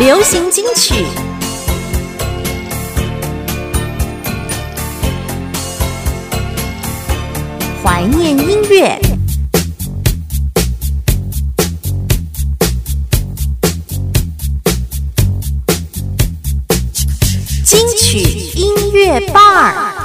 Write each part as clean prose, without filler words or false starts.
流行金曲，怀念音乐，金曲音乐吧。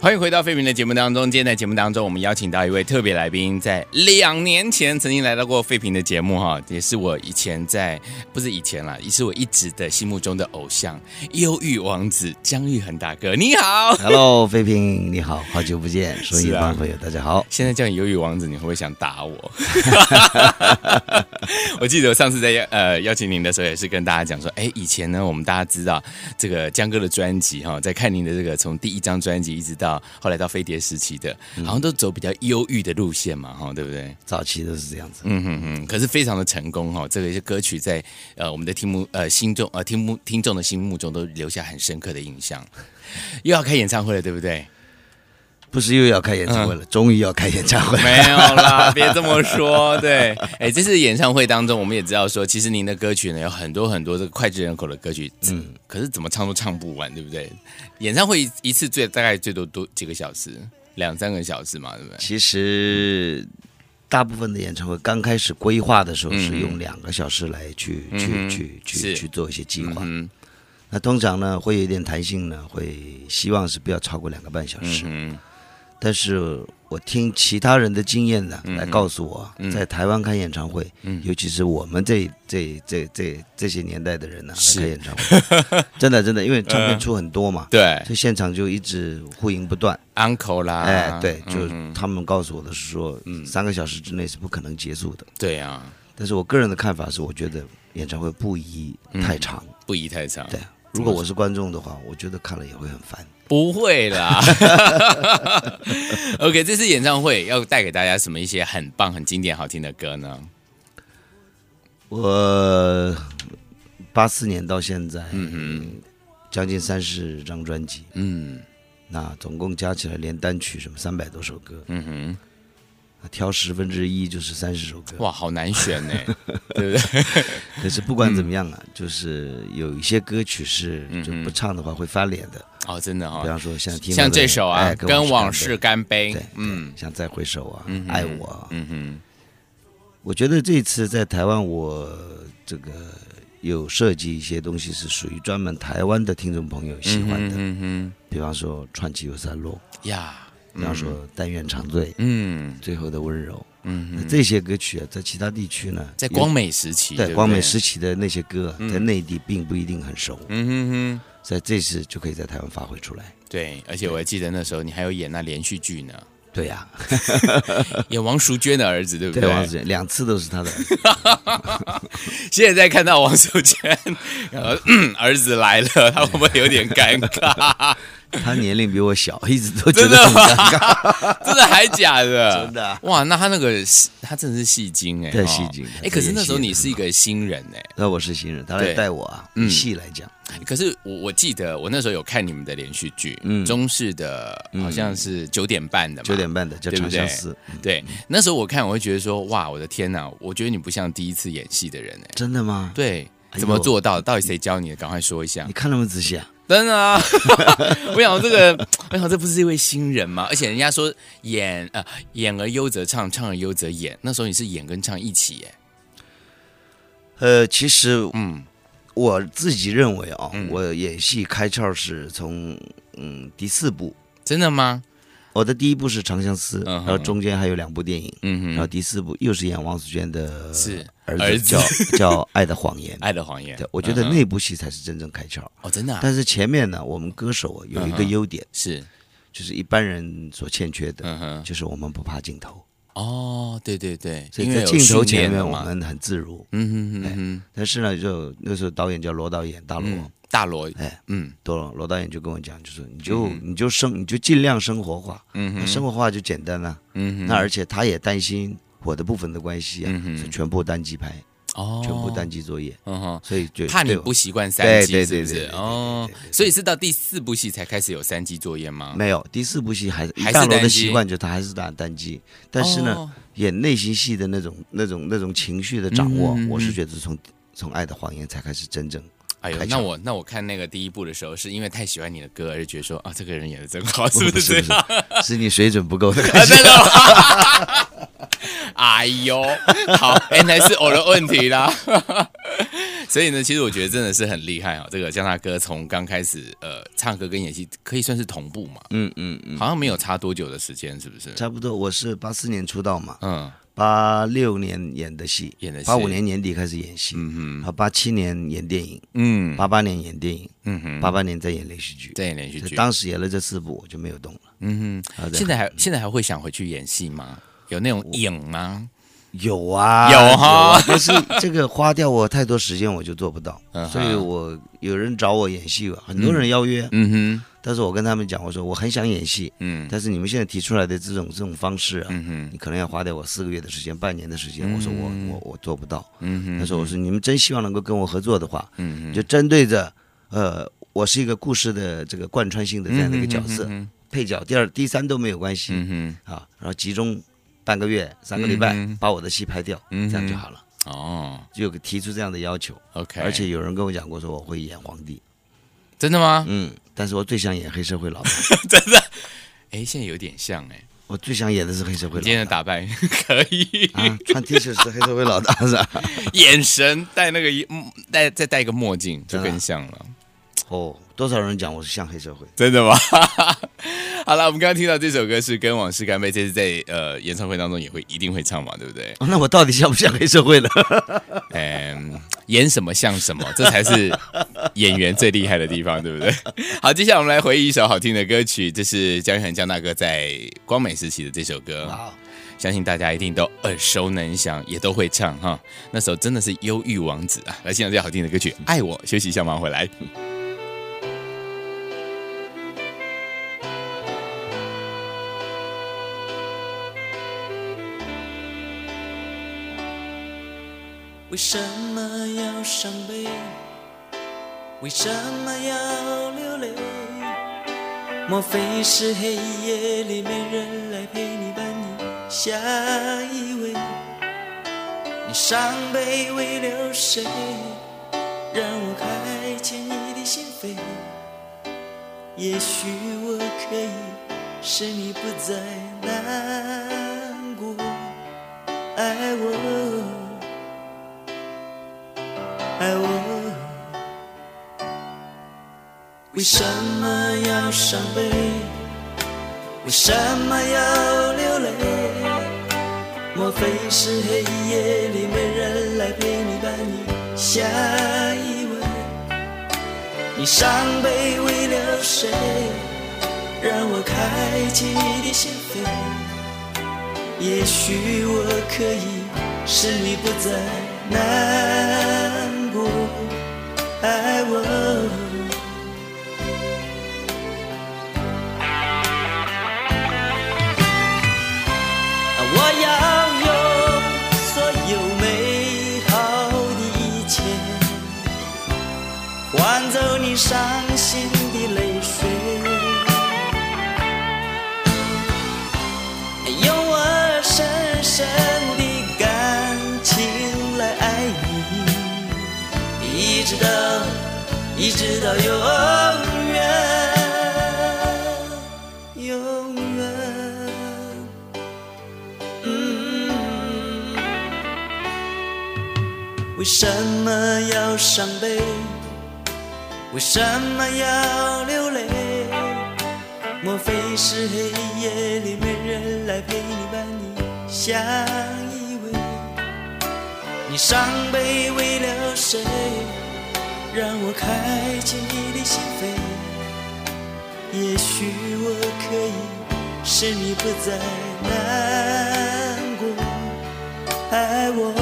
欢迎回到费平的节目当中。今天在节目当中，我们邀请到一位特别来宾，在2年前曾经来到过费平的节目哈，也是我以前在不是以前啦，也是我一直的心目中的偶像，忧郁王子姜育恒大哥，你好 ，Hello， 费平，你好，好久不见，所有朋友大家好。现在叫你忧郁王子，你会不会想打我？我记得我上次在邀请您的时候，也是跟大家讲说，哎，以前呢，我们大家知道这个姜哥的专辑哈，在看您的这个从第1张专辑一直到后来到飞碟时期的，好像都走比较忧郁的路线嘛，对不对？早期都是这样子，可是非常的成功哈，这个歌曲在我们的听众的心目中都留下很深刻的印象。又要开演唱会了，对不对？不是又要开演唱会了，终于要开演唱会了。没有啦，别这么说。对，哎，这次演唱会当中，我们也知道说，其实您的歌曲呢有很多很多这个脍炙人口的歌曲，可是怎么唱都唱不完，对不对？演唱会一次大概最多几个小时，2-3个小时嘛，对不对？其实大部分的演唱会刚开始规划的时候是用2个小时来去做一些计划。那通常呢会有一点弹性呢，会希望是不要超过2个半小时。但是我听其他人的经验呢，来告诉我，在台湾看演唱会，尤其是我们这些年代的人呢，来看演唱会，真的，因为唱片出很多嘛，对，所以现场就一直呼应不断 ，uncle 啦，哎，对，就他们告诉我的是说，3个小时之内是不可能结束的，对呀。但是我个人的看法是，我觉得演唱会不宜太长，对。如果我是观众的话，我觉得看了也会很烦。不会啦。OK， 这次演唱会要带给大家什么一些很棒、很经典、好听的歌呢？我84年到现在，将近30张专辑，那总共加起来连单曲什么300多首歌，挑1/10就是30首歌，哇，好难选呢，对不对？可是不管怎么样啊，就是有一些歌曲是就不唱的话会翻脸的哦，真的哦。比方说像这首啊，跟往事干杯，像再回首啊，爱我啊，我觉得这次在台湾，我这个有设计一些东西是属于专门台湾的听众朋友喜欢的，比方说串起有3落呀。比方说但愿长醉，嗯，最后的温柔，嗯，这些歌曲啊，在其他地区呢，在光美时期，对光美时期的那些歌，在内地并不一定很熟，嗯哼哼，所以这次就可以在台湾发挥出来。对，而且我还记得那时候你还有演那连续剧呢。对呀、啊，演王淑娟的儿子，对不对？对，王淑娟2次都是他的儿子。现在看到王淑娟儿子来了，他会不会有点尴尬？他年龄比我小，一直都觉得很尴尬。真的还假的？真的、啊、哇！那他那个他真的是戏精哎、欸，对戏精哎、欸。可是那时候你是一个新人哎、欸，那我是新人，他来带我啊，以戏来讲。可是我记得我那时候有看你们的连续剧，中视的好像是9:30的嘛，9:30的叫《长相思》，对，那时候我看我会觉得说，哇，我的天哪、啊，我觉得你不像第一次演戏的人哎、欸，真的吗？对，怎么做到？到底谁教你的？赶快说一下。你看那么仔细啊？真的啊！我想这不是一位新人吗？而且人家说演而优则唱，唱而优则演，那时候你是演跟唱一起耶、欸。其实我自己认为啊、哦我演戏开窍是从第4部。真的吗？我的第1部是《长相思》，然后中间还有2部电影，然后第4部又是演王祖娟的儿子叫《爱的谎言》。爱的谎言，对，我觉得那部戏才是真正开窍。哦，真的、啊。但是前面呢，我们歌手有一个优点，是就是一般人所欠缺的，就是我们不怕镜头。哦，对对对，所以在镜头前面我们很自如，但是呢，就那时候导演叫罗导演，大罗，哎，罗导演就跟我讲，就是你就尽量生活化，生活化就简单了，那而且他也担心我的部分的关系啊，所以全部单机拍。全部单机作业，所以就怕你不习惯3G，是不是？哦，所以是到第4部戏才开始有3G作业吗？没有，第4部戏还是大罗的习惯，就他还是打单机。但是呢，演内心戏的那种情绪的掌握，我是觉得从《爱的谎言》才开始真正。哎呦，那我看那个第1部的时候，是因为太喜欢你的歌，而且觉得说啊，这个人演的真好，是不是？是你水准不够的感觉。哎呦，好，那是我的问题啦。所以呢，其实我觉得真的是很厉害哦。这个江大哥从刚开始唱歌跟演戏可以算是同步嘛，好像没有差多久的时间，是不是？差不多，我是84年出道嘛，86年演的戏，85年年底开始演戏，然后87年演电影，88年演电影，88年再演连续剧，当时演了这4部，我就没有动了，现在还会想回去演戏吗？有那种瘾吗？有啊，但是这个花掉我太多时间，我就做不到，所以我有人找我演戏，很多人邀约，但是我跟他们讲，我说我很想演戏，但是你们现在提出来的这种方式啊，你可能要花掉我4个月的时间、半年的时间，我说我做不到，但是我说你们真希望能够跟我合作的话，就针对着我是一个故事的这个贯穿性的这样的一个角色，配角第3都没有关系，啊，然后集中半个月、3个礼拜，把我的戏拍掉，这样就好了。哦，就提出这样的要求。OK， 而且有人跟我讲过，说我会演皇帝。真的吗？但是我最想演黑社会老大。真的？哎，现在有点像哎。我最想演的是黑社会老大。今天的打扮可以啊，穿 T 恤是黑社会老大是吧？眼神戴那个再戴一个墨镜就更像了。哦，多少人讲我是像黑社会？真的吗？好了，我们刚刚听到这首歌是跟往事干杯，这是在演唱会当中也会一定会唱嘛，对不对？那我到底像不像黑社会呢？演什么像什么，这才是演员最厉害的地方，对不对？好，接下来我们来回忆一首好听的歌曲，这是姜育恒姜大哥在光美时期的这首歌。好，相信大家一定都耳熟能详，也都会唱哈。那首真的是忧郁王子啊！来欣赏这好听的歌曲《爱我》，休息一下，马上回来。为什么要伤悲？为什么要流泪？莫非是黑夜里没人来陪你伴你下一位？你伤悲为了谁？让我开解你的心扉，也许我可以使你不再难过。爱我，爱我，为什么要伤悲？为什么要流泪？莫非是黑夜里没人来陪你伴你下一位？你伤悲为了谁？让我开启你的心扉，也许我可以使你不再难过，爱我。换走你伤心的泪水，用我深深的感情来爱你，一直到永远。为什么要伤悲？为什么要流泪？莫非是黑夜里没人来陪你伴你相依偎？你伤悲为了谁？让我开启你的心扉，也许我可以使你不再难过，爱我。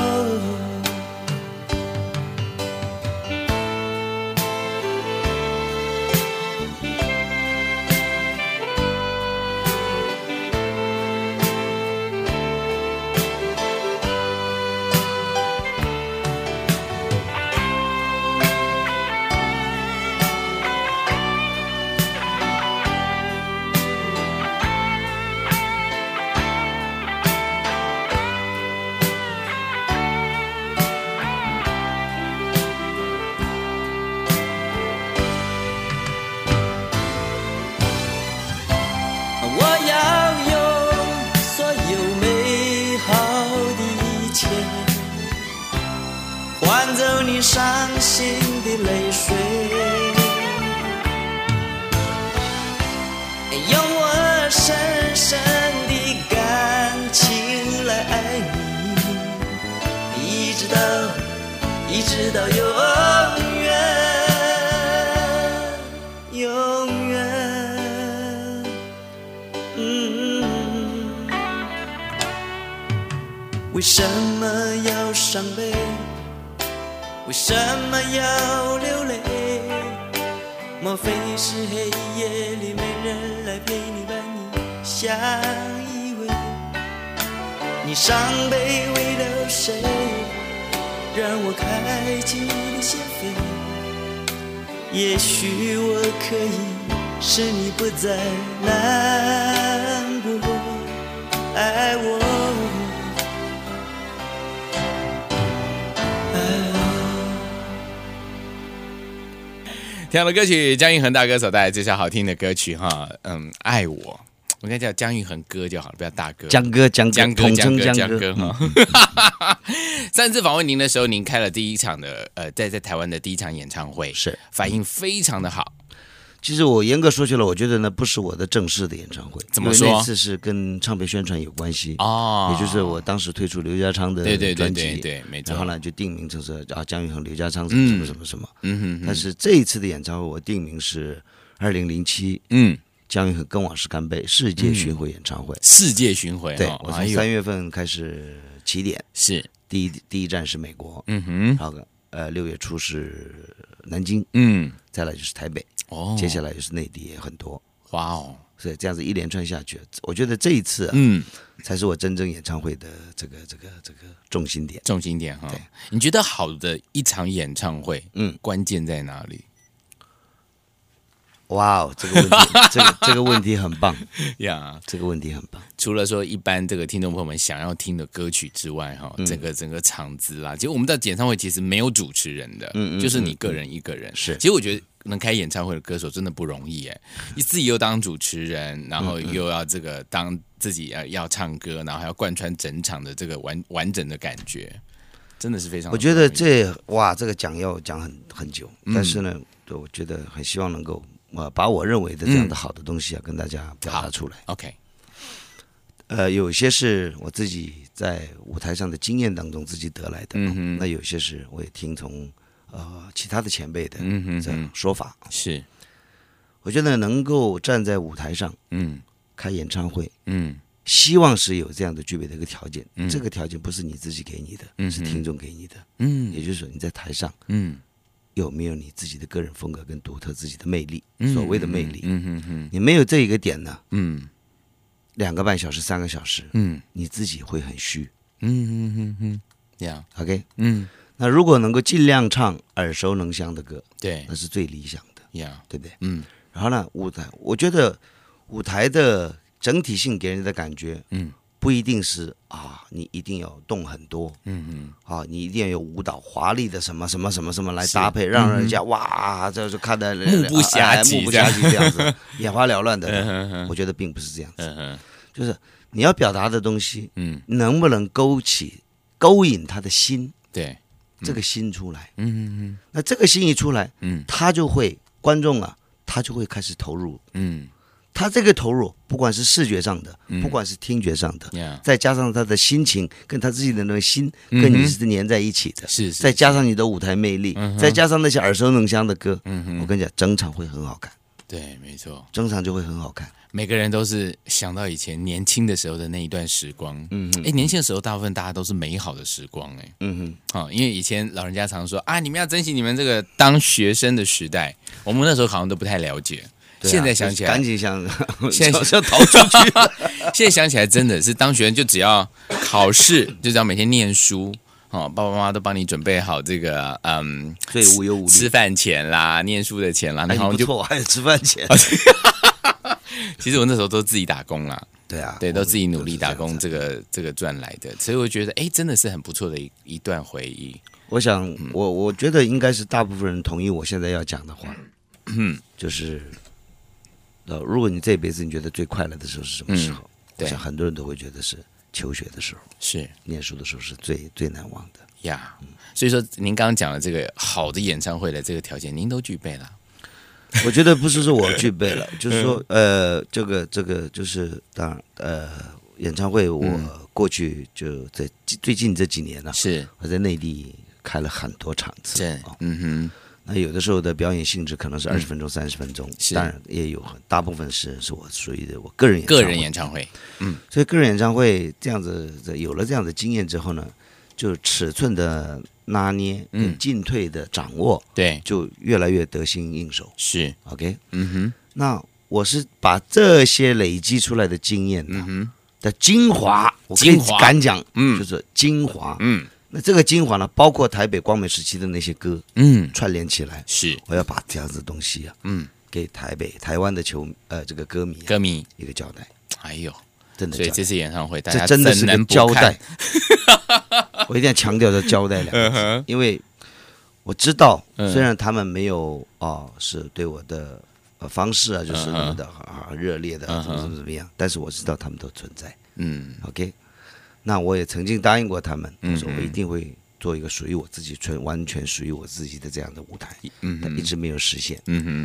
伤心的泪水，用我深深的感情来爱你，一直到永远。为什么要伤悲？为什么要流泪？莫非是黑夜里没人来陪你伴你相依偎？你伤悲为了谁？让我开启你的心扉，也许我可以使你不再难过，爱我。听了歌曲，姜育恒大哥所带来这首好听的歌曲哈，爱我，我应该叫姜育恒哥就好了，不要大哥。姜哥哈。上次访问您的时候，您开了第一场的在台湾的第一场演唱会，是反应非常的好。其实我严格说起来，我觉得呢不是我的正式的演唱会，怎么说？因为那次是跟唱片宣传有关系哦，也就是我当时推出刘家昌的专辑，对，没错。然后呢就定名成是姜育恒、刘家昌什么。但是这一次的演唱会，我定名是2007。姜育恒跟往事干杯世界巡回演唱会，世界巡回。对，我从3月份开始起点，是第一站是美国，然后6月初是南京，再来就是台北，接下来就是内地也很多。哇哦！所以这样子一连串下去，我觉得这一次才是我真正演唱会的这个重心点哈。你觉得好的一场演唱会，关键在哪里？哇哦，这个问题很棒呀！这个问题很棒。除了说一般这个听众朋友们想要听的歌曲之外，哈，整个场子啦，其实我们在演唱会其实没有主持人的，就是你个人一个人。是，其实我觉得能开演唱会的歌手真的不容易哎，你自己又当主持人，然后又要这个当自己要唱歌，然后还要贯穿整场的这个完整的感觉，真的是非常。我觉得这个讲要讲很久，但是呢，我觉得很希望能够。把我认为的这样的好的东西啊，跟大家表达出来。OK， 有些是我自己在舞台上的经验当中自己得来的，嗯、那有些是我也听从其他的前辈的这样说法。是，我觉得能够站在舞台上，嗯，开演唱会，嗯。希望是有这样的具备的一个条件，这个条件不是你自己给你的，是听众给你的。也就是说你在台上，有没有你自己的个人风格跟独特自己的魅力，所谓的魅力。你没有这一个点呢，2个半小时、3个小时，你自己会很虚。OK， 那如果能够尽量唱耳熟能详的歌，对，那是最理想的，对不对？然后呢，舞台，我觉得舞台的。整体性给人的感觉，不一定是啊，你一定要动很多，啊，你一定要有舞蹈华丽的什么什么什么什么来搭配，让人家哇，这是看得目不暇接，目不暇接这样子，眼花缭乱的。我觉得并不是这样子，就是你要表达的东西，能不能勾引他的心？对，这个心出来，那这个心一出来，他就会观众啊，他就会开始投入，他这个投入，不管是视觉上的，不管是听觉上的，再加上他的心情跟他自己的那个心，跟你是粘在一起的，再加上你的舞台魅力，再加上那些耳熟能详的歌，我跟你讲，整场会很好看。对，没错，整场就会很好看。每个人都是想到以前年轻的时候的那一段时光。年轻的时候大部分大家都是美好的时光，因为以前老人家常说啊，你们要珍惜你们这个当学生的时代，我们那时候好像都不太了解。现在想起来，赶紧想，现在要逃出去。现在想起来，真的是当学生就只要考试，就只要每天念书，爸爸妈妈都帮你准备好这个，所以无忧无虑，吃饭钱啦，念书的钱啦，那好像就不错，还有吃饭钱。其实我那时候都自己打工啦，对，都自己努力打工，这个赚来的，所以我觉得，哎，真的是很不错的一段回忆。我想，我觉得应该是大部分人同意我现在要讲的话，就是。如果你这辈子你觉得最快乐的时候是什么时候？我想很多人都会觉得是求学的时候，是念书的时候是最难忘的呀。所以说，您刚刚讲的这个好的演唱会的这个条件，您都具备了。我觉得不是说我具备了，就是说，这个就是当然，演唱会我过去就在最近这几年呢，是我在内地开了很多场次，那有的时候的表演性质可能是20分钟、30分钟，当然也有大部分是我属于的我个人演唱会，所以个人演唱会这样子有了这样的经验之后呢，就尺寸的拿捏、进退的掌握，对，就越来越得心应手。是 OK， 那我是把这些累积出来的经验呢、的精华，我可以敢讲，就是精华，那这个精华呢，包括台北光美时期的那些歌，串联起来，是我要把这样子东西啊，给台湾的这个歌迷一个交代。哎呦，真的，所以这次演唱会大家真的是个交代，我一定要强调这交代2个字，因为我知道，虽然他们没有是对我的方式啊，就是那么的热烈的怎么样，但是我知道他们都存在，OK。那我也曾经答应过他们，我说我一定会做一个属于我自己、完全属于我自己的这样的舞台，但一直没有实现。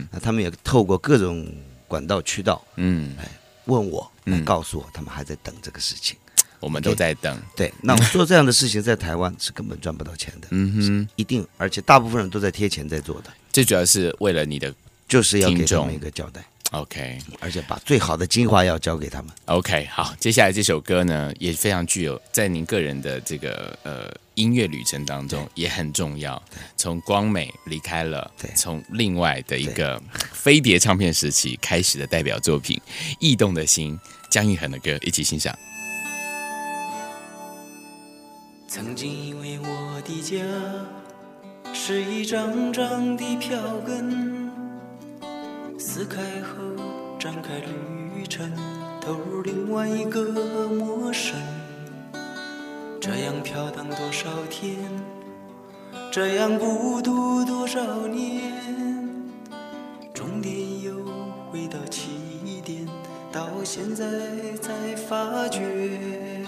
那他们也透过各种管道、渠道，来问我，来告诉我，他们还在等这个事情。我们都在等。对，那我做这样的事情在台湾是根本赚不到钱的，一定，而且大部分人都在贴钱在做的。最主要是为了你的，就是要给他们一个交代。OK， 而且把最好的精华要交给他们。OK， 好，接下来这首歌呢，也非常具有在您个人的这个音乐旅程当中也很重要。从光美离开了，从另外的一个飞碟唱片时期开始的代表作品《驿动的心》，姜育恒的歌，一起欣赏。曾经以为我的家是一张张的票根。撕开后展开旅程，投入另外一个陌生，这样飘荡多少天，这样孤独多少年，终点又回到起点，到现在才发觉，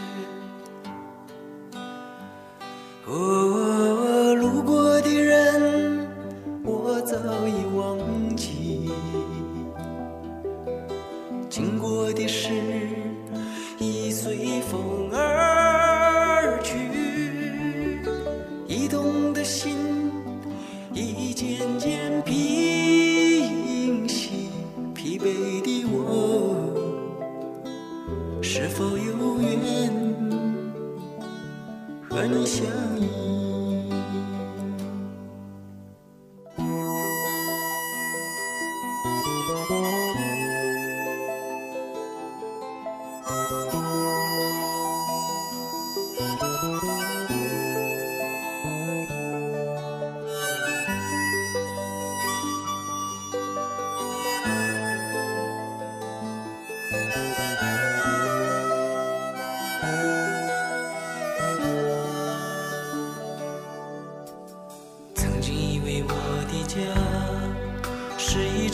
路过的人我早已忘记，的事已随风而去，驿动的心已渐渐平息，疲惫的我是否有缘和你相依。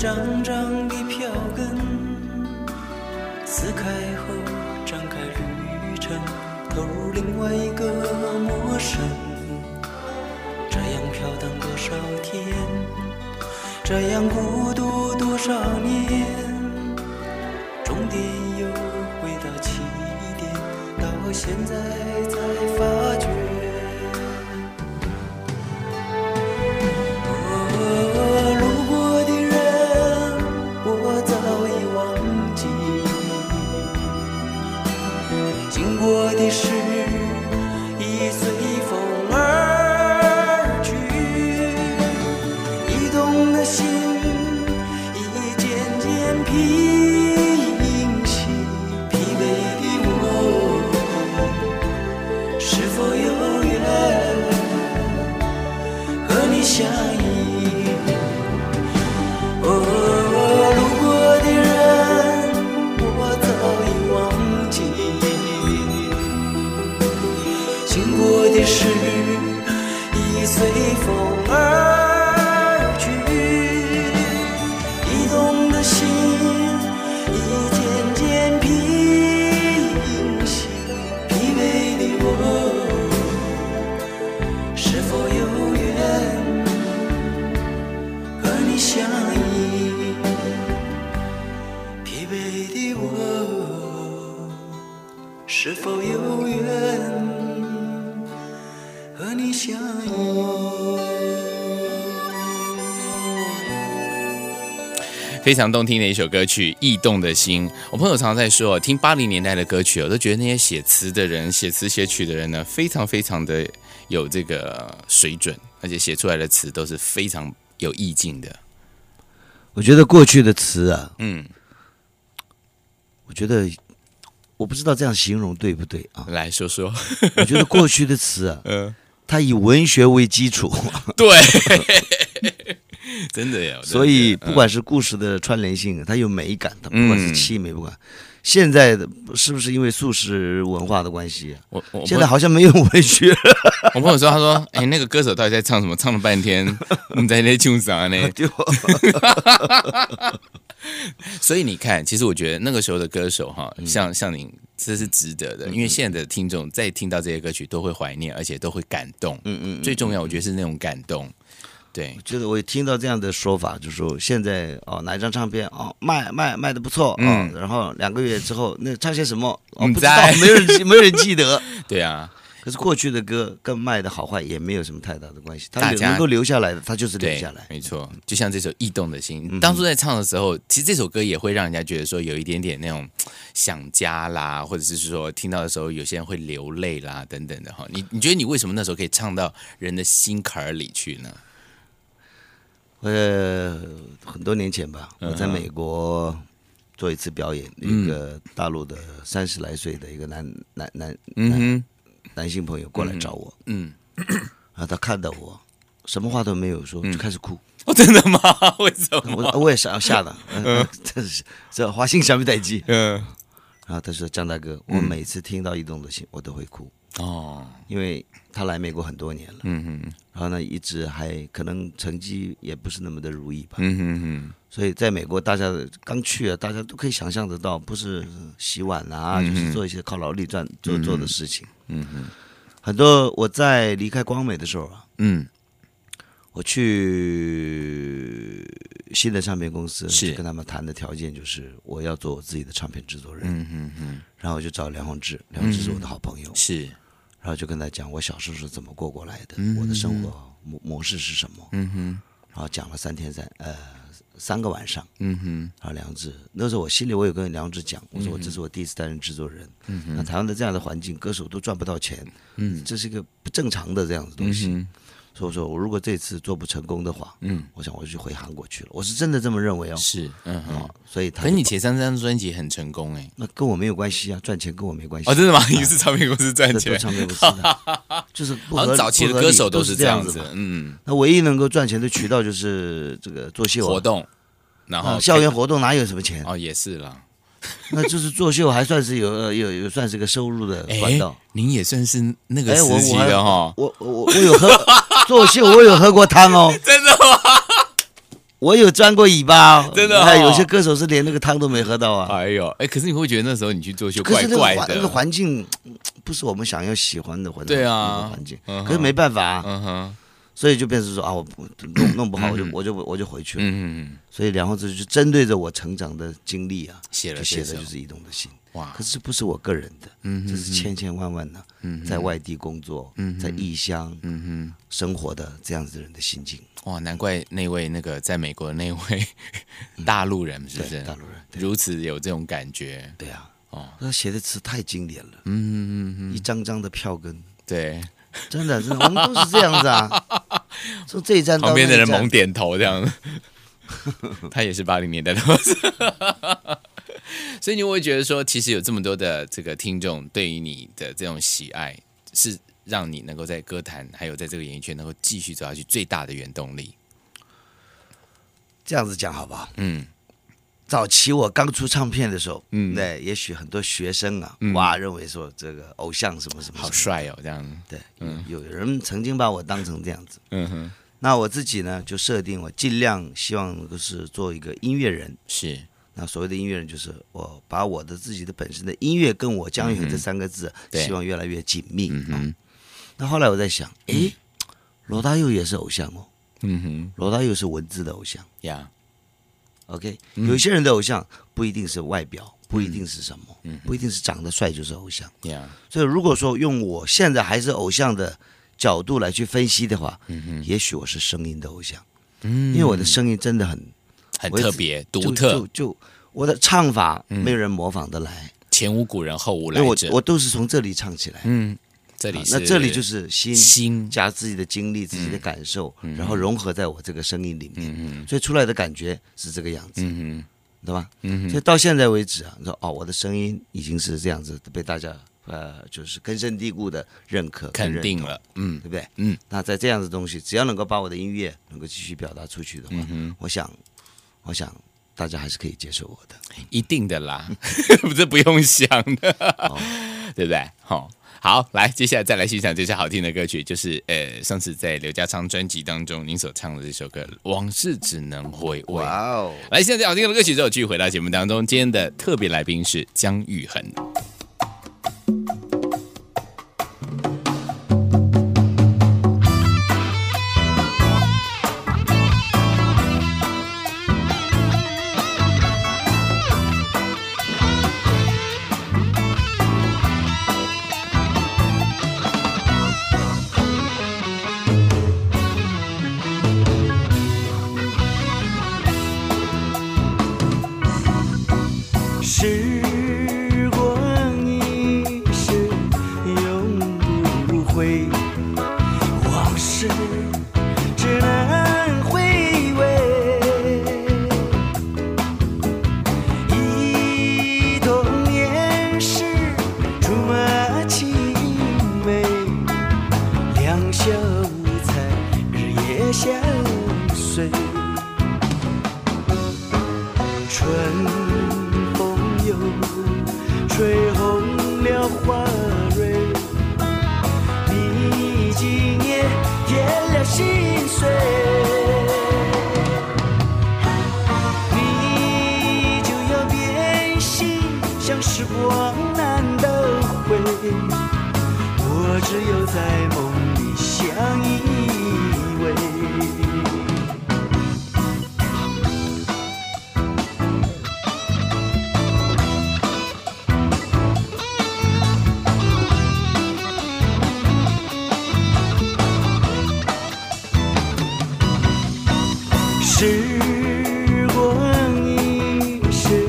张张的票根撕开后展开旅程，投入另外一个陌生，这样飘荡多少天，这样孤独多少年，终点又回到起点，到我现在才发觉相依。哦，路过的人我早已忘记，经过的事已随风而去，驿动的心已渐渐平息，疲惫的我是否有缘相依，疲惫的我是否有缘和你相依。非常动听的一首歌曲《驿动的心》。我朋友常常在说，听80年代的歌曲，我都觉得那些写词的人、写词写曲的人呢，非常非常的有这个水准，而且写出来的词都是非常有意境的。我觉得过去的词啊，我觉得我不知道这样形容对不对啊？来说说，我觉得过去的词啊，它以文学为基础，对，真的呀。所以不管是故事的串联性，它有美感，它不管是气美，不管现在的是不是因为素食文化的关系，我现在好像没有文学。我朋友说，他说，哎，那个歌手到底在唱什么？唱了半天，我们在那唱啥呢？所以你看，其实我觉得那个时候的歌手哈，像你，这是值得的，因为现在的听众在听到这些歌曲都会怀念，而且都会感动。最重要，我觉得是那种感动。对，我觉得我听到这样的说法，就是说现在哪一张唱片卖的不错，然后2个月之后那唱些什么不知道，没有人记得。对啊。可是过去的歌跟卖的好坏也没有什么太大的关系，它能够留下来的，它就是留下来。没错，就像这首《驿动的心》，当初在唱的时候，其实这首歌也会让人家觉得说有一点点那种想家啦，或者是说听到的时候有些人会流泪啦等等的哈。你觉得你为什么那时候可以唱到人的心坎里去呢？很多年前吧，我在美国做一次表演，一个大陆的30来岁的一个男性朋友过来找我，然后他看到我，什么话都没有说，就开始哭。哦，真的吗？为什么？我也是吓的，这华欣想不待机。然后他说：“张大哥，我每次听到《驿动的心》，我都会哭。哦，因为他来美国很多年了，然后呢，一直还可能成绩也不是那么的如意吧，所以在美国大家刚去啊，大家都可以想象得到，不是洗碗啊，就是做一些靠劳力赚做的事情，很多我在离开光美的时候啊，我去新的唱片公司是跟他们谈的条件就是我要做我自己的唱片制作人，然后我就找梁鸿志，梁鸿志是我的好朋友，是，然后就跟他讲我小时候是怎么过来的，我的生活模式是什么，然后讲了3个晚上，然后梁鸿志那时候我心里我有跟梁鸿志讲，我说我这是我第一次担任制作人，那台湾的这样的环境，歌手都赚不到钱，这是一个不正常的这样的东西。所以说我如果这次做不成功的话，我想我就回韩国去了。我是真的这么认为哦。是，所以他跟你前3张专辑很成功哎，那跟我没有关系啊，赚钱跟我没关系。哦，真的吗？你是唱片公司赚钱，唱片公司的，就是好像早期的歌手都是这样子。那唯一能够赚钱的渠道就是这个做秀活动，然后校园活动哪有什么钱？哦，也是啦。那就是作秀还算是有算是个收入的管道。您也算是那个时期的哈。我有喝作秀，我有喝过汤哦。真的吗？我有钻过尾巴哦。真的哦。有些歌手是连那个汤都没喝到啊。哎呦，哎，可是你会觉得那时候你去作秀怪怪的，那个环境不是我们想要喜欢的环境。对啊，环境。可是没办法啊。所以就变成说啊，我弄不好，我就回去了。所以梁鸿志就针对着我成长的经历啊，写的就是移动的心。哇！可是不是我个人的，这是千万的，在外地工作，在异乡，生活的这样子人的心境。哇！难怪那位在美国的那位大陆人是不是？大陆人如此有这种感觉。对啊，哦，他写的词太经典了。一张张的票根。对。真的，我们都是这样子啊。说这一站到那一站，旁边的人猛点头，这样。他也是80年代的。所以你会觉得说，其实有这么多的这个听众对于你的这种喜爱，是让你能够在歌坛还有在这个演艺圈能够继续走下去最大的原动力。这样子讲好不好？早期我刚出唱片的时候，对，也许很多学生啊，认为说这个偶像什么好帅哦，这样。对，有人曾经把我当成这样子。那我自己呢，就设定我尽量希望能够是做一个音乐人。是。那所谓的音乐人，就是我把我的自己的本身的音乐跟我姜育恒这3个字，希望越来越紧密。那后来我在想，罗大佑也是偶像哦。罗大佑是文字的偶像。呀。OK， 有些人的偶像不一定是外表，不一定是什么，不一定是长得帅就是偶像。所以如果说用我现在还是偶像的角度来去分析的话，也许我是声音的偶像，因为我的声音真的很特别、独特，就我的唱法没有人模仿得来，前无古人后无来者。我都是从这里唱起来。这里是，那这里就是心加自己的经历、自己的感受，然后融合在我这个声音里面，所以出来的感觉是这个样子，对吧？所以到现在为止啊，你说哦，我的声音已经是这样子被大家就是根深蒂固的认可、肯定了，对不对？那在这样的东西，只要能够把我的音乐能够继续表达出去的话，我想。大家还是可以接受我的，一定的啦，这不用想的，对不对？好，来，接下来再来欣赏这首好听的歌曲，就是上次在刘家昌专辑当中您所唱的这首歌《往事只能回味》。哇哦！来，现在好听的歌曲之后，继续回到节目当中。今天的特别来宾是姜育恒。我只有在梦里相依偎。魂一世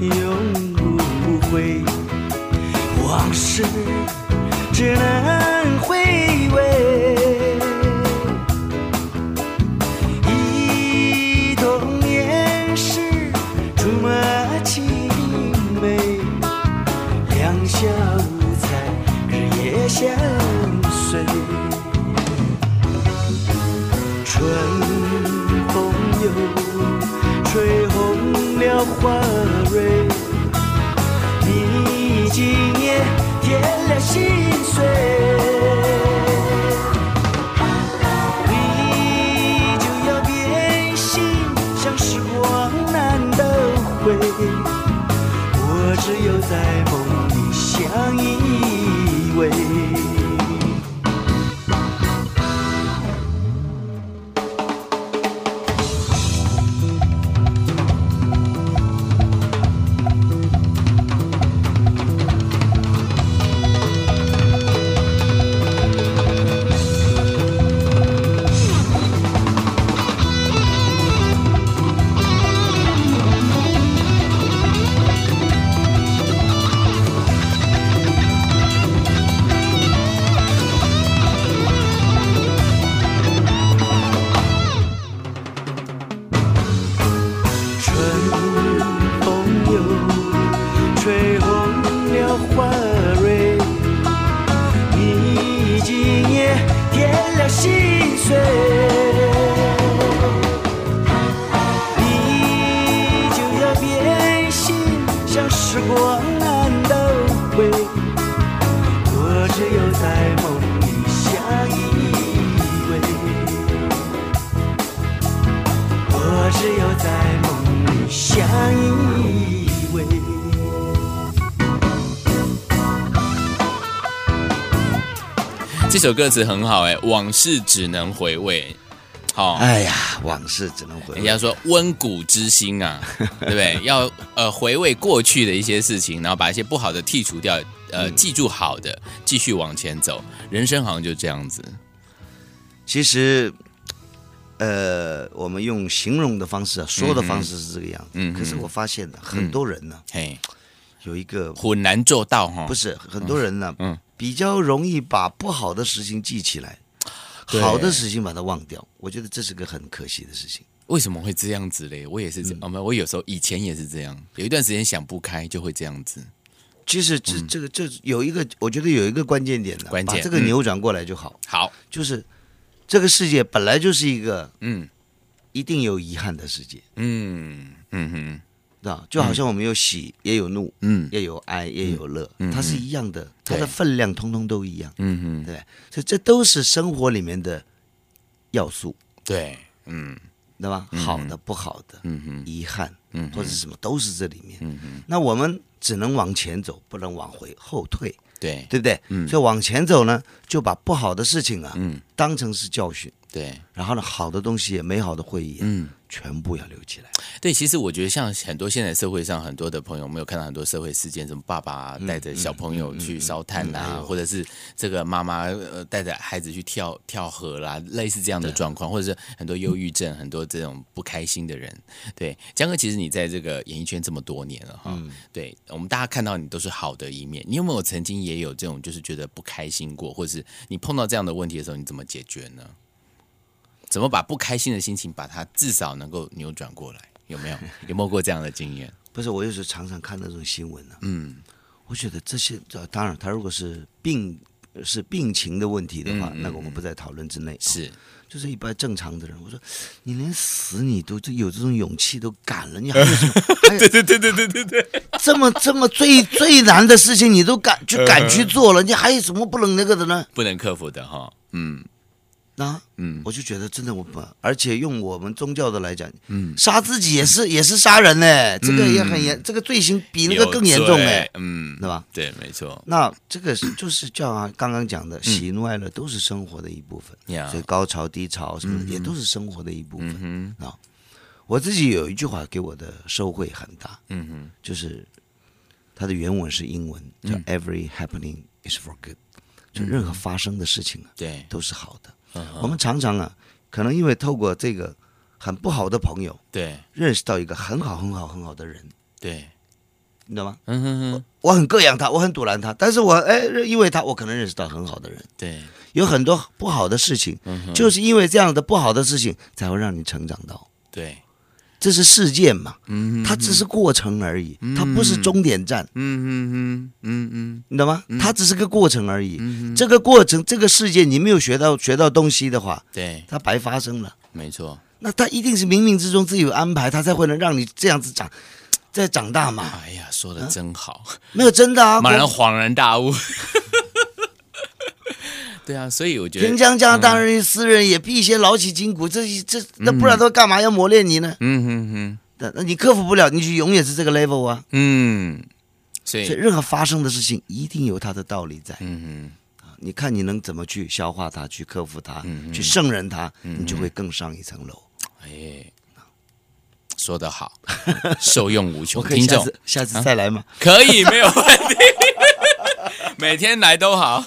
永不悔，往事只能回味。忆童年时竹马青梅，两小无猜，日夜相随。春风又吹红了花蕊，你今夜添了心碎。 我只有在梦里相依偎。这首歌词很好哎，往事只能回味。好、哦，哎呀，往事只能回味。人家说温故知新啊，对不对？要回味过去的一些事情，然后把一些不好的剔除掉，记住好的，继续往前走。人生好像就这样子。其实，我们用形容的方式、啊、说的方式是这个样子。嗯。可是我发现很多人呢、啊，嘿，有一个很难做到哈、哦。不是很多人呢、啊，嗯。比较容易把不好的事情记起来，好的事情把它忘掉。我觉得这是个很可惜的事情。为什么会这样子嘞？我也是这样，我有时候以前也是这样，有一段时间想不开就会这样子。其实这有一个，我觉得有一个关键点的、啊，把这个扭转过来就好。好，就是这个世界本来就是一个一定有遗憾的世界。就好像我们有喜也有怒，也有哀也有乐，它是一样的，它的分量通通都一样，对，所以这都是生活里面的要素，对，对吧？好的、不好的，遗憾，或者什么，都是这里面。那我们只能往前走，不能往回后退，对，对不对？所以往前走呢，就把不好的事情啊，当成是教训。对，然后呢，好的东西、美好的回忆，全部要留起来。对，其实我觉得像很多现在社会上很多的朋友，我们有看到很多社会事件，什么爸爸带着小朋友去烧炭啦，或者是这个妈妈带着孩子去跳河啦，类似这样的状况，或者是很多忧郁症、很多这种不开心的人。对，江哥，其实你在这个演艺圈这么多年了哈，对我们大家看到你都是好的一面，你有没有曾经也有这种就是觉得不开心过，或者是你碰到这样的问题的时候，你怎么解决呢？怎么把不开心的心情，把它至少能够扭转过来？有没有过这样的经验？不是，我有时候常常看那种新闻呢、啊。我觉得这些，当然，他如果是病情的问题的话，那个我们不在讨论之内。是，就是一般正常的人，我说你连死你都有这种勇气都敢了，你还有什么？对，这么最难的事情你都敢去做了，你还有什么不能那个的呢？不能克服的哈，我就觉得真的而且用我们宗教的来讲，杀自己也是杀人嘞，这个也很这个罪行比那个更严重嘞，对吧？对，没错。那这个就是叫刚刚讲的喜怒哀乐都是生活的一部分，所以高潮低潮什么的也都是生活的一部分啊。我自己有一句话给我的收获很大，就是它的原文是英文，叫 Every happening is for good， 就任何发生的事情对都是好的。我们常常可能因为透过这个很不好的朋友，对，认识到一个很好很好很好的人，对，你知道吗？嗯哼哼，我很膈应他，我很堵拦他，但是我因为他，我可能认识到很好的人。对，有很多不好的事情，就是因为这样的不好的事情才会让你成长到。对，这是事件嘛，它只是过程而已，它不是终点站。你懂吗？它只是个过程而已。这个过程，这个事件，你没有学到东西的话，对，它白发生了。没错。那他一定是冥冥之中自己有安排，他才会能让你这样子长，再长大嘛。哎呀，说的真好，没有真的啊，马上恍然大悟。对啊，所以我觉得，平将将当仁斯人也，必先劳其筋骨。这不然他干嘛要磨练你呢？那你克服不了，你就永远是这个 level 啊。所以任何发生的事情一定有它的道理在。你看你能怎么去消化它，去克服它，去胜任它，你就会更上一层楼。哎，说得好，受用无穷。听众，下次再来吗？可以，没有问题，每天来都好。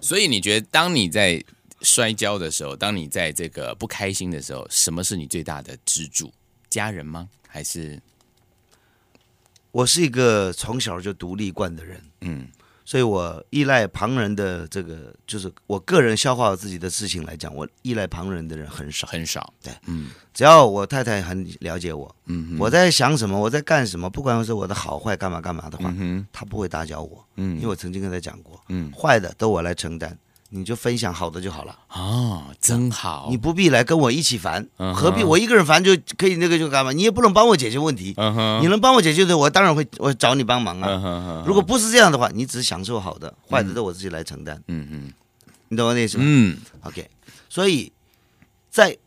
所以你觉得，当你在摔跤的时候，当你在这个不开心的时候，什么是你最大的支柱？家人吗？还是？我是一个从小就独立惯的人，所以我依赖旁人的这个，就是我个人消化我自己的事情来讲，我依赖旁人的人很少，很少。对，只要我太太很了解我，我在想什么，我在干什么，不管是我的好坏干嘛干嘛的话，她不会打搅我，因为我曾经跟她讲过，坏的都我来承担，你就分享好的就好了。哦，真好，你不必来跟我一起烦，何必我一个人烦就可以那个就干嘛？你也不能帮我解决问题，你能帮我解决的，我当然会找你帮忙啊。如果不是这样的话，你只享受好的，坏的都我自己来承担。你懂我的意思吗？OK。所以，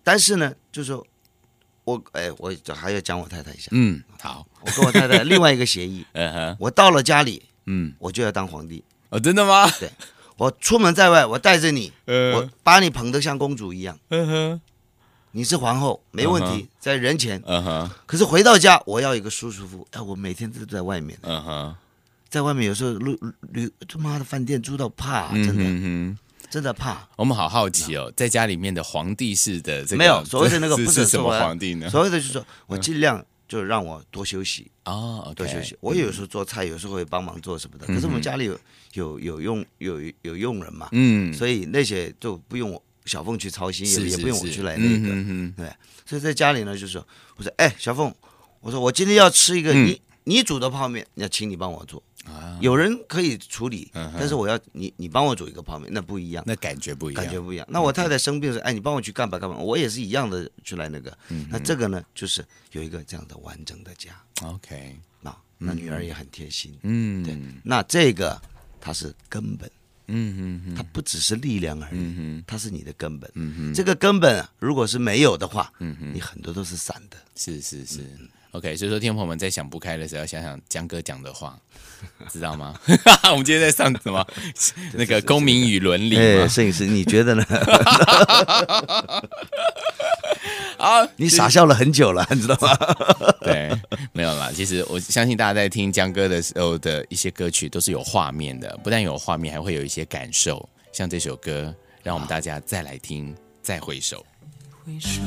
但是呢，就是说我还要讲我太太一下。好，我跟我太太另外一个协议，我到了家里，我就要当皇帝。哦，真的吗？对。我出门在外，我带着你，我把你捧得像公主一样，你是皇后，没问题，在人前，可是回到家，我要一个舒舒服服。我每天都在外面，在外面有时候他妈的饭店住到怕，真的怕。我们好好奇哦，在家里面的皇帝式的这个没有所谓的那个不是什么皇帝呢？所谓的就是说我尽量。就让我多休息啊，多休息。我有时候做菜，有时候会帮忙做什么的。可是我们家里有佣人嘛，所以那些就不用小凤去操心，也不用我去来那个，对。所以在家里呢，就说我说小凤，我说我今天要吃一个你煮的泡面，要请你帮我做啊。有人可以处理，但是我要你帮我煮一个泡面，那不一样，那感觉不一样，那我太太生病是你帮我去干吧干吧，我也是一样的去来那个。那这个呢，就是有一个这样的完整的家。OK， 那女儿也很贴心。对，那这个它是根本。它不只是力量而已，它是你的根本。这个根本如果是没有的话，你很多都是散的。是。OK， 所以说，听众朋友们在想不开的时候，要想想江哥讲的话，知道吗？我们今天在上什么？那个公民与伦理嘛。摄影师，你觉得呢？啊，你傻笑了很久了，你知道吗？对，没有啦。其实我相信大家在听江哥的时候的一些歌曲都是有画面的，不但有画面，还会有一些感受。像这首歌，让我们大家再来听，再回首。回首。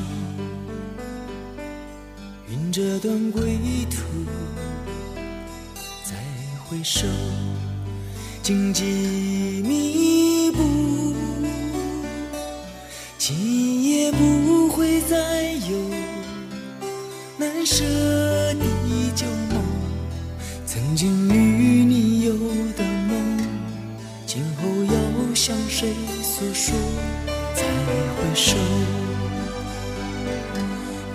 云这段归途，再回首，荆棘密布，今夜不会再有难舍的旧梦。曾经与你有的梦，今后要向谁诉说？再回首，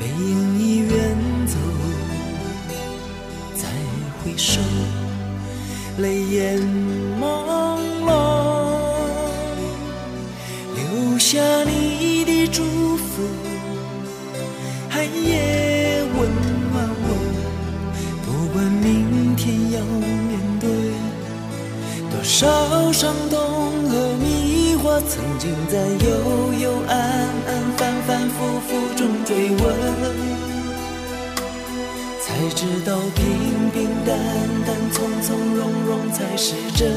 背影已远。回首，泪眼朦胧，留下你的祝福，寒夜温暖我。不管明天要面对多少伤痛和迷惑，曾经在幽幽暗暗、反复复中追问。才知道平平淡淡、从从容容才是真。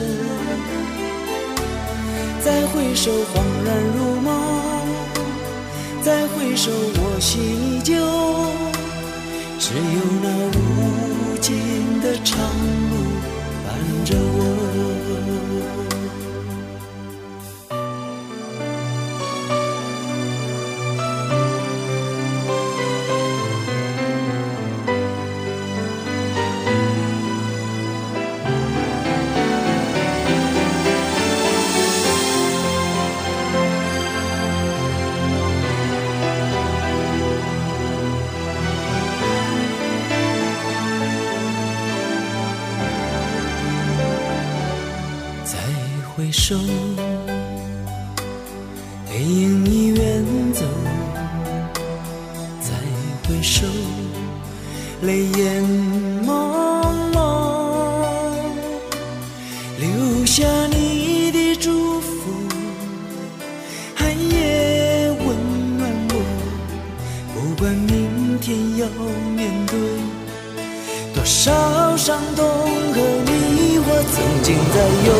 再回首，恍然如梦，再回首我心依旧，只有那无尽的长路伴着我。回首，背影已远走，再回首，泪眼朦胧，留下你的祝福，寒夜温暖我。不管明天要面对多少伤痛和迷惑，曾经在有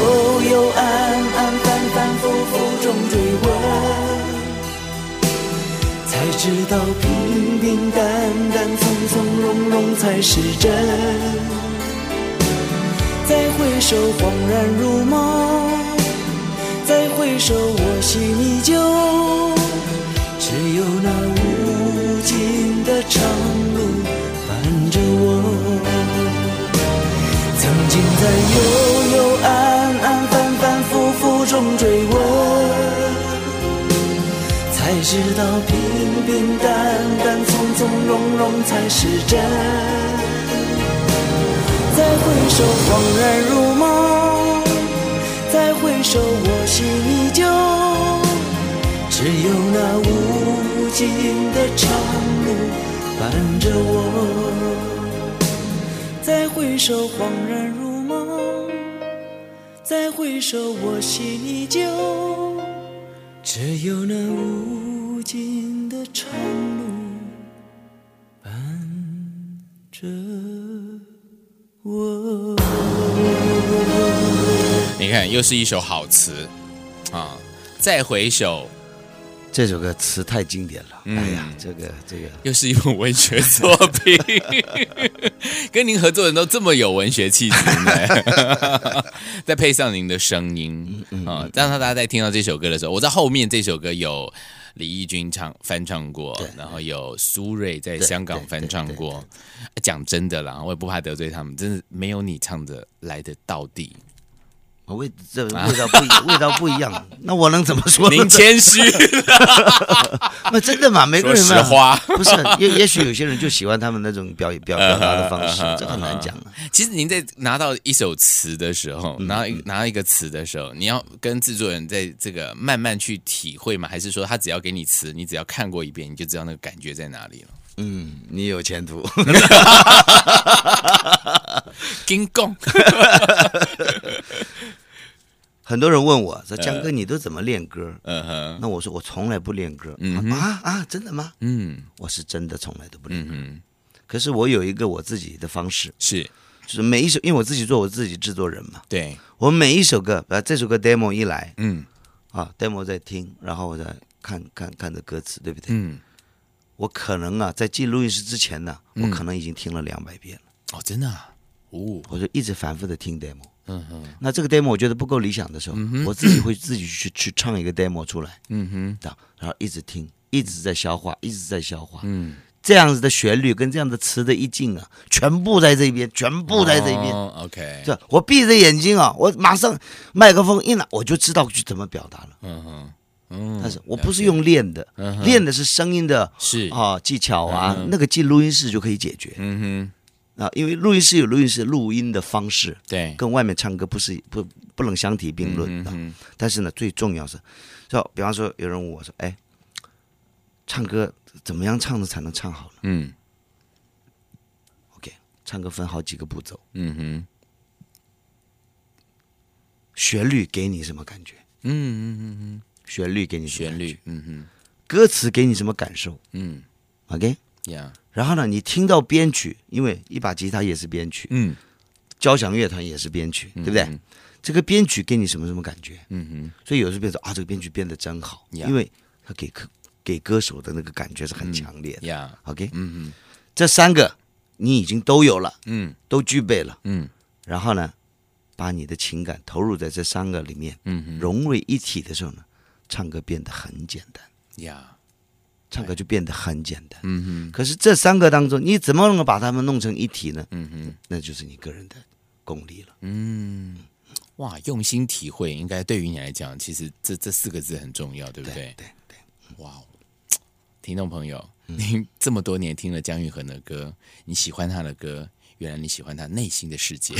幽暗暗反反复复中追问，才知道平平淡淡从从容容才是真。再回首恍然如梦，再回首我心依旧，只有那无尽的长路伴着我。曾经在幽幽暗中追问，才知道平平淡淡从从容容才是真。再回首恍然如梦，再回首我心依旧，只有那无尽的长路伴着我。再回首恍然如梦，再回首我心依旧，只有那无尽的长路伴着我。你看，又是一首好词啊！再回首，这首歌词太经典了，哎呀，这个又是一部文学作品。跟您合作的人都这么有文学气质呢，再配上您的声音啊，让大家在听到这首歌的时候，我在后面这首歌有李翊君翻唱过，然后有苏芮在香港翻唱过。讲真的啦，我也不怕得罪他们，真的没有你唱的来的到底。味道不一样，那我能怎么说呢？您谦虚了。那真的嘛，每个人嘛，说实话，不是，也许有些人就喜欢他们那种表达的方式，这很难讲啊。其实您在拿到一首词的时候，拿到一个词的时候，你要跟制作人在这个慢慢去体会吗？还是说他只要给你词，你只要看过一遍，你就知道那个感觉在哪里了？嗯，你有前途。金贡。很多人问我说：“江哥，你都怎么练歌？”那我说：“我从来不练歌。”真的吗？我是真的从来都不练歌。可是我有一个我自己的方式，就是每一首，因为我自己做，我自己制作人嘛。对，我每一首歌，这首歌 demo 一来，demo 在听，然后我再看着歌词，对不对？我可能啊，在进录音室之前呢，我可能已经听了200遍了。哦，真的啊？哦，我就一直反复的听 demo。那这个 demo 我觉得不够理想的时候，我自己会去唱一个 demo 出来，然后一直听，一直在消化，这样子的旋律跟这样的词的意境啊，全部在这边。OK， 对，我闭着眼睛啊，我马上麦克风一拿，我就知道去怎么表达了。但是我不是用练的，练的是声音的技巧啊，那个进录音室就可以解决。因为录音室有录音的方式，对，跟外面唱歌不能相提并论的。但是呢，最重要是，比方说有人问我说：“哎，唱歌怎么样唱才能唱好呢？”OK， 唱歌分好几个步骤。旋律给你什么感觉？歌词给你什么感受？OK， yeah。然后呢，你听到编曲，因为一把吉他也是编曲，交响乐团也是编曲，对不对？这个编曲给你什么感觉？所以有时候别说啊，这个编曲编得真好，因为他给给歌手的那个感觉是很强烈的。OK， 这三个你已经都有了，都具备了，然后呢，把你的情感投入在这三个里面，融为一体的时候呢，唱歌变得很简单，唱歌就变得很简单。可是这三个当中，你怎么能把它们弄成一体呢？那就是你个人的功力了。哇，用心体会，应该对于你来讲，其实这四个字很重要，对不对？对。哇，听众朋友，你这么多年听了姜育恒的歌，你喜欢他的歌，原来你喜欢他内心的世界。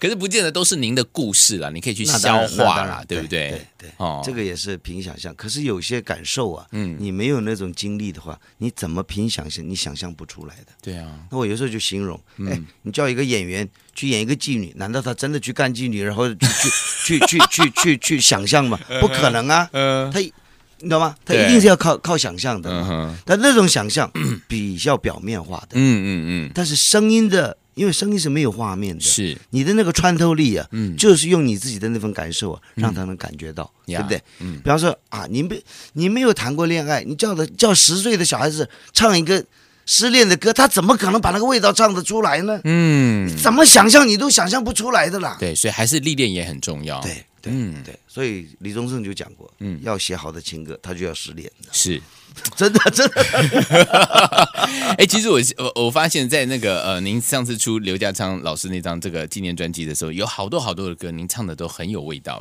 可是不见得都是您的故事啦，你可以去消化啦，对不对？对，哦，这个也是凭想象。可是有些感受啊，你没有那种经历的话，你怎么凭想象？你想象不出来的。对啊。那我有时候就形容，你叫一个演员去演一个妓女，难道他真的去干妓女，然后去想象吗？不可能啊。他，你知道吗？他一定是要靠想象的。但那种想象比较表面化的。但是声音的。因为声音是没有画面的，是你的那个穿透力啊，就是用你自己的那份感受啊，让他能感觉到，对不对？比方说啊，你没有谈过恋爱，你叫10岁的小孩子唱一个失恋的歌，他怎么可能把那个味道唱得出来呢？怎么想象你都想象不出来的啦。对，所以还是历练也很重要。对，所以李宗盛就讲过，要写好的情歌，他就要失恋。是。真的、其实我发现在那个您上次出刘家昌老师那张这个纪念专辑的时候，有好多的歌您唱的都很有味道。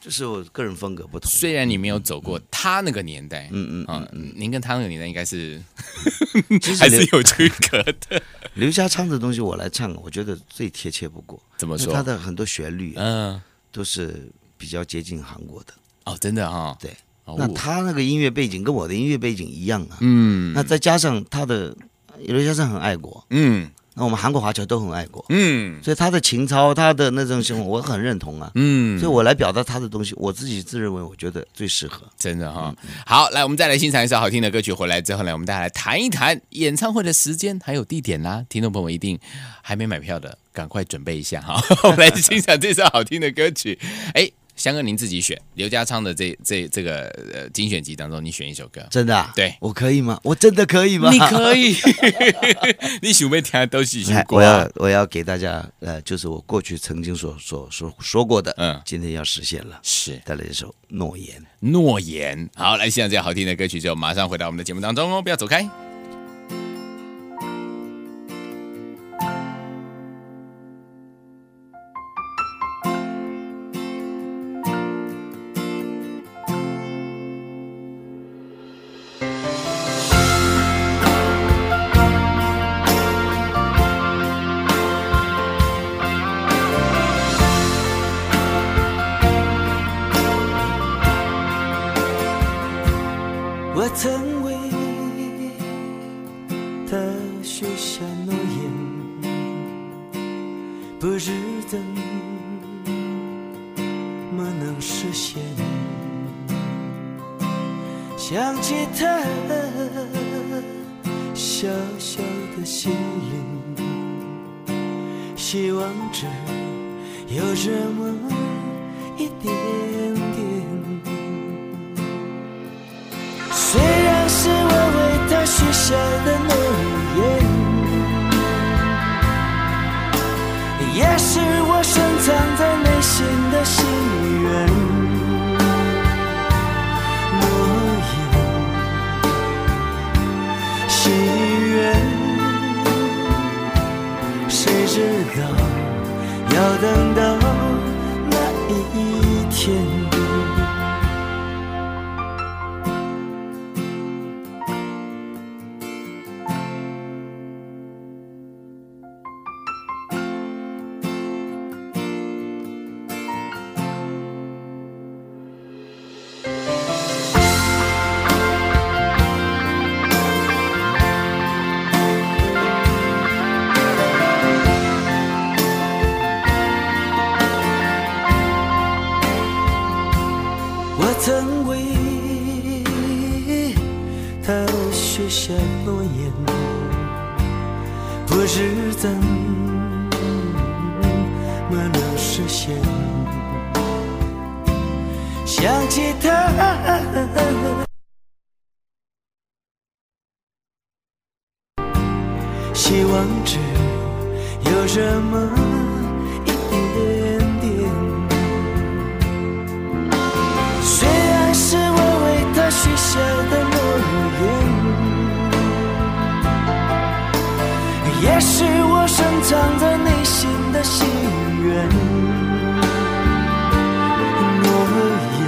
这是我个人风格不同，虽然你没有走过他那个年代，您跟他那个年代应该是还是有区隔的。刘家昌的东西我来唱，我觉得最贴切不过。怎么说？他的很多旋律都是比较接近韩国的。哦，真的啊。对，那他那个音乐背景跟我的音乐背景一样啊，那再加上他的刘家昌很爱国，那我们韩国华侨都很爱国，所以他的情操，他的那种生活，我很认同啊，所以我来表达他的东西，我自认为我觉得最适合，真的哈。好，来我们再来欣赏一首好听的歌曲，回来之后呢，我们大家来谈一谈演唱会的时间还有地点啦，听众朋友一定还没买票的，赶快准备一下哈。我们来欣赏这首好听的歌曲，翔哥，您自己选刘家昌的这个精选集当中，你选一首歌，真的？对，我可以吗？我真的可以吗？你可以，你想要听都是想过。我要给大家就是我过去曾经所说过的，今天要实现了，是带来一首《诺言》。诺言，好，来欣赏这好听的歌曲之后，马上回到我们的节目当中哦，不要走开。想起他。 希望只有这么一点点。虽然是我为他许下的诺言，也是我深藏在内心的心愿。诺言，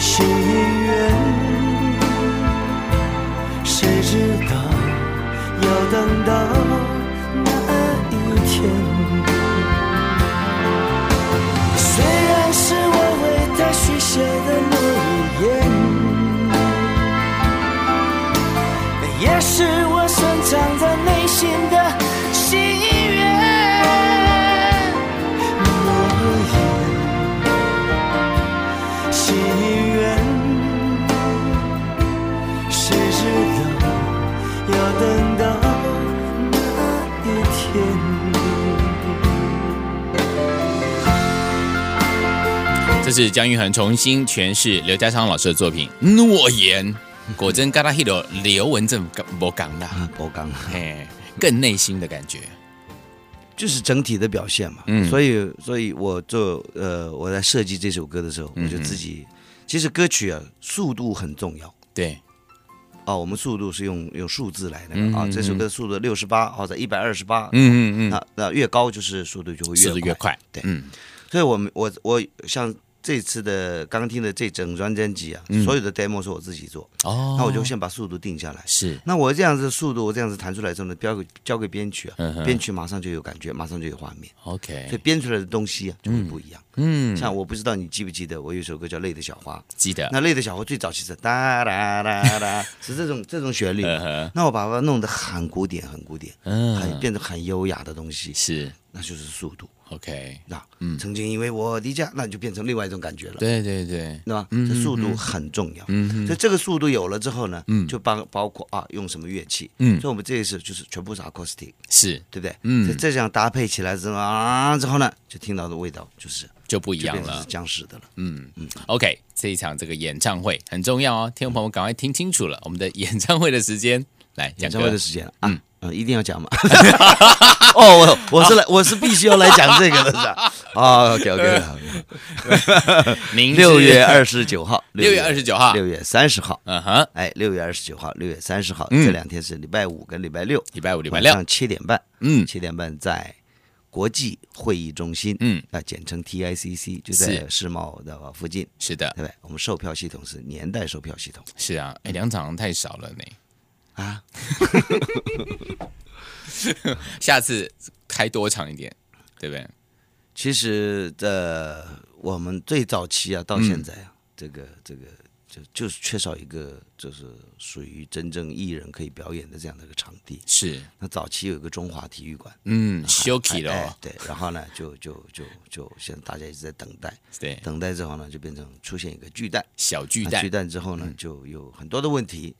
心愿。 谁知道要等到那一天？虽然是我为他许下的诺言，也是我深藏在内心的心愿。诺言，心愿，谁知道？ 要等到那一天。这是姜育恒重新诠释刘家昌老师的作品《诺言》，果真跟他那个刘文正不讲啦，不讲，哎，更内心的感觉，就是整体的表现嘛。嗯，所以我在设计这首歌的时候，我就自己，其实歌曲啊，速度很重要。对。 啊，我们速度是用数字来的啊，这首歌速度68或者128，那越高就是速度就会越快，对，所以我像这次的刚听的这整张专辑啊，所有的 demo 是我自己做，哦，那我就先把速度定下来，是，那我这样子速度我这样子弹出来之后呢，交给编曲啊，编曲马上就有感觉，马上就有画面 ，OK， 所以编出来的东西啊就会不一样，嗯，像我不知道你记不记得，我有一首歌叫《泪的小花》，记得，那《泪的小花》最早期是哒哒哒哒，是这种旋律，那我把它弄得很古典，很古典，很变得很优雅的东西，是，那就是速度。 OK， 那曾经因为我离家，那你就变成另外一种感觉了。对对对，那吧？这速度很重要。所以这个速度有了之后呢，就包括啊，用什么乐器。所以我们这一次就是全部是 acoustic， 是对不对？这样搭配起来之后啊，之后呢，就听到的味道就不一样了，是僵尸的了。OK， 这一场这个演唱会很重要哦，听众朋友赶快听清楚了，我们的演唱会的时间来，演唱会的时间啊。 一定要讲嘛！哦，我是必须要来讲这个的，是吧？啊 ，OK， 您6月29号，6月29号，6月30号，哎，6月29号，6月30号，这2天是礼拜5跟礼拜6，礼拜5、礼拜6，晚上7点半，7点半在国际会议中心，那简称 TICC， 就在世贸的附近，是的，对不对？我们售票系统是年代售票系统，是啊，哎，2场太少了呢。 啊，下次开多长一点，对不对？其实我们最早期啊，到现在啊，这个就是缺少一个，就是属于真正艺人可以表演的这样的一个场地。是，那早期有一个中华体育馆，休息了、哎。对，然后呢，就现在大家一直在等待，对，等待之后呢，就变成出现一个巨蛋，小巨蛋，巨蛋之后呢，就有很多的问题，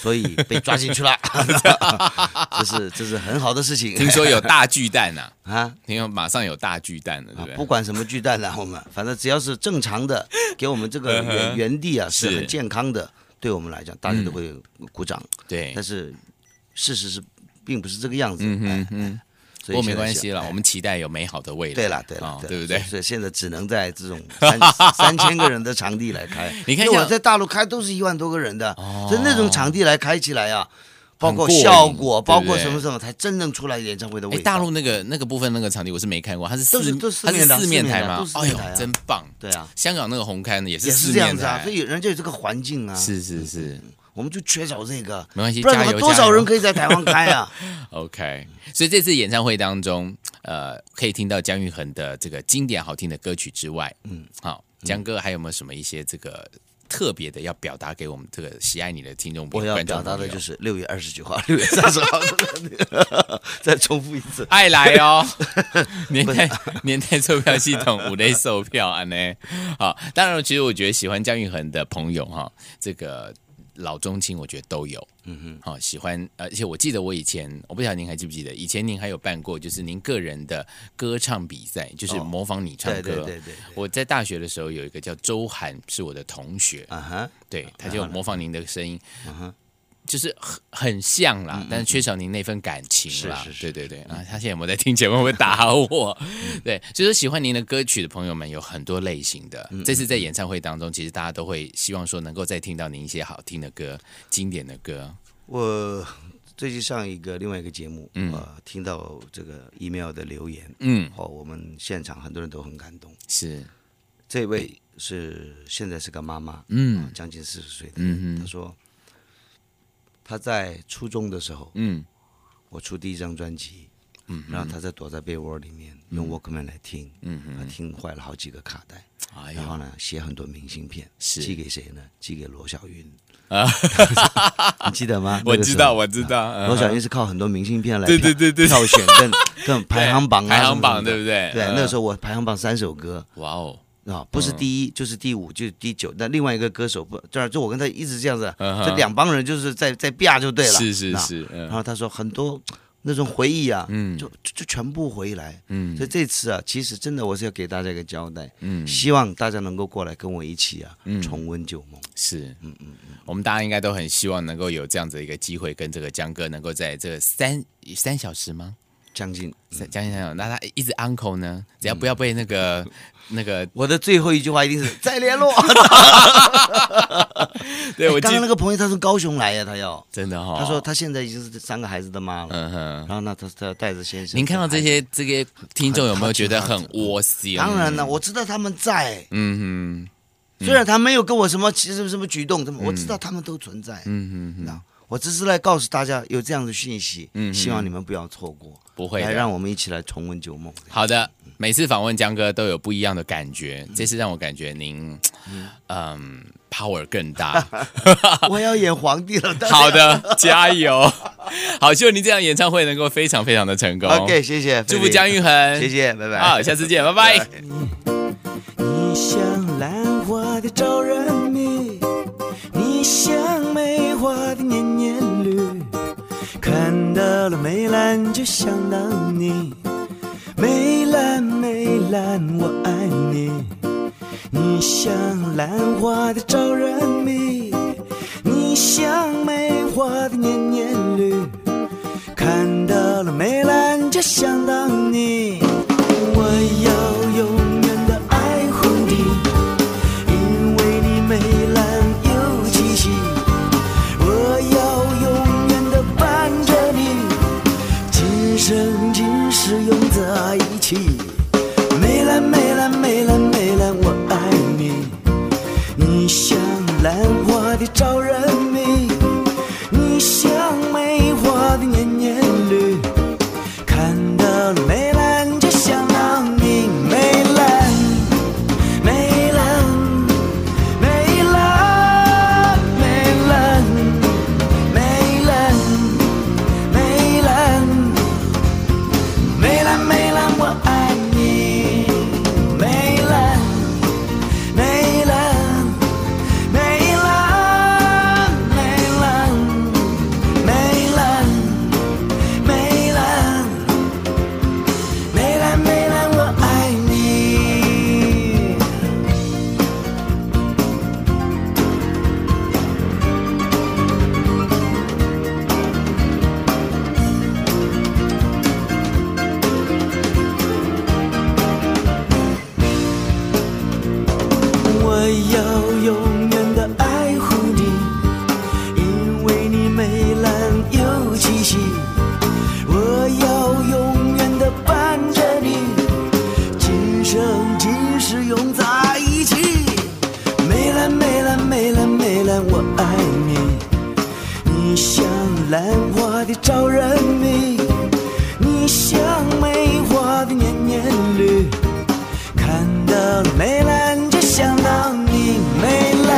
所以被抓进去了。这是很好的事情。听说有大巨蛋呐、啊，啊，听说马上有大巨蛋了，对不对？啊、不管什么巨蛋了、啊，我们反正只要是正常的，给我们这个原地啊是。 很健康的，对我们来讲，大家都会鼓掌。对，但是事实是，并不是这个样子。不过没关系了，我们期待有美好的未来。对了，对了，对不对？所以现在只能在这种3000个人的场地来开。你看，我在大陆开都是1万多个人的，所以那种场地来开起来啊，包括效果，包括什么，才真正出来演唱会的味道。大陆那个部分那个场地我是没看过，它是4面台嘛，哎呦，真棒！对啊，香港那个红磡也是4面台，所以人家有这个环境啊。是，我们就缺少这个，没关系，不然多少人可以在台湾开啊 ？OK， 所以这次演唱会当中，可以听到姜育恒的这个经典好听的歌曲之外，好，姜哥还有没有什么一些这个？ 特别的要表达给我们这个喜爱你的听众朋友，我要表达的就是6月29号、6月30号，再重复一次，爱来哦！年代售票系统5类售票啊呢，好，当然，其实我觉得喜欢姜育恒的朋友哈，这个老中青我觉得都有。嗯哼，喜欢，而且我记得我以前，我不晓得您还记不记得，以前您还有办过就是您个人的歌唱比赛，就是模仿你唱歌。哦、对。我在大学的时候有一个叫周涵，是我的同学。啊哈，对，他就模仿您的声音。啊哈。就是很像啦，但是缺少您那份感情啦。是对。啊，他现在有没有在听节目？会打我。对，所以说喜欢您的歌曲的朋友们有很多类型的。这次在演唱会当中，其实大家都会希望说能够再听到您一些好听的歌、经典的歌。我最近上另外一个节目，听到这个 email 的留言，我们现场很多人都很感动。是，这位现在是个妈妈，将近40岁的人，她说。他在初中的时候，我出第一张专辑，然后他在躲在被窝里面用 Walkman 来听，他听坏了好几个卡带，然后呢写很多明信片，寄给谁呢？寄给罗小云啊，你记得吗？我知道，罗小云是靠很多明信片来票选跟排行榜，对不对？对，那个时候我排行榜3首歌，哇哦。不是第一就是第5就是第9，那另外一个歌手不，就我跟他一直这样子，这两帮人就是在啪就对了，是。然后他说很多那种回忆啊，就全部回来，所以这次啊，其实真的我是要给大家一个交代，希望大家能够过来跟我一起啊，重温旧梦。是，我们大家应该都很希望能够有这样子一个机会，跟这个江哥能够在这3小时吗？将近，那他一直 uncle 呢？只要不要被那个，我的最后一句话一定是再联络。对，我刚刚那个朋友他从高雄来呀，他要真的哈，他说他现在已经是3个孩子的妈了，然后呢，他带着先生。您看到这些听众有没有觉得很窝心？当然了，我知道他们在，虽然他没有跟我什么举动，我知道他们都存在，我只是来告诉大家有这样的讯息，希望你们不要错过。不会的，来让我们一起来重温旧梦。好的，每次访问江哥都有不一样的感觉，这次让我感觉您，power 更大。我要演皇帝了。好的，加油！好，希望您这样演唱会能够非常非常的成功。OK， 谢谢，祝福姜育恒，谢谢，拜拜。好，下次见，拜拜。你像兰花的招人迷，你像梅花的年年绿。看到了梅兰就想到你，梅兰我爱你。你像兰花的招人迷，你像梅花的年年绿。看到了梅兰就想到你，我要永远的爱护你，因为你梅兰有气息。我要永今生今世永在一起，梅兰，我爱你。你像兰花的招人迷，你像梅花的年年绿。看到了梅兰就想到你，梅兰。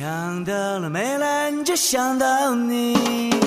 想到了梅兰，就想到你。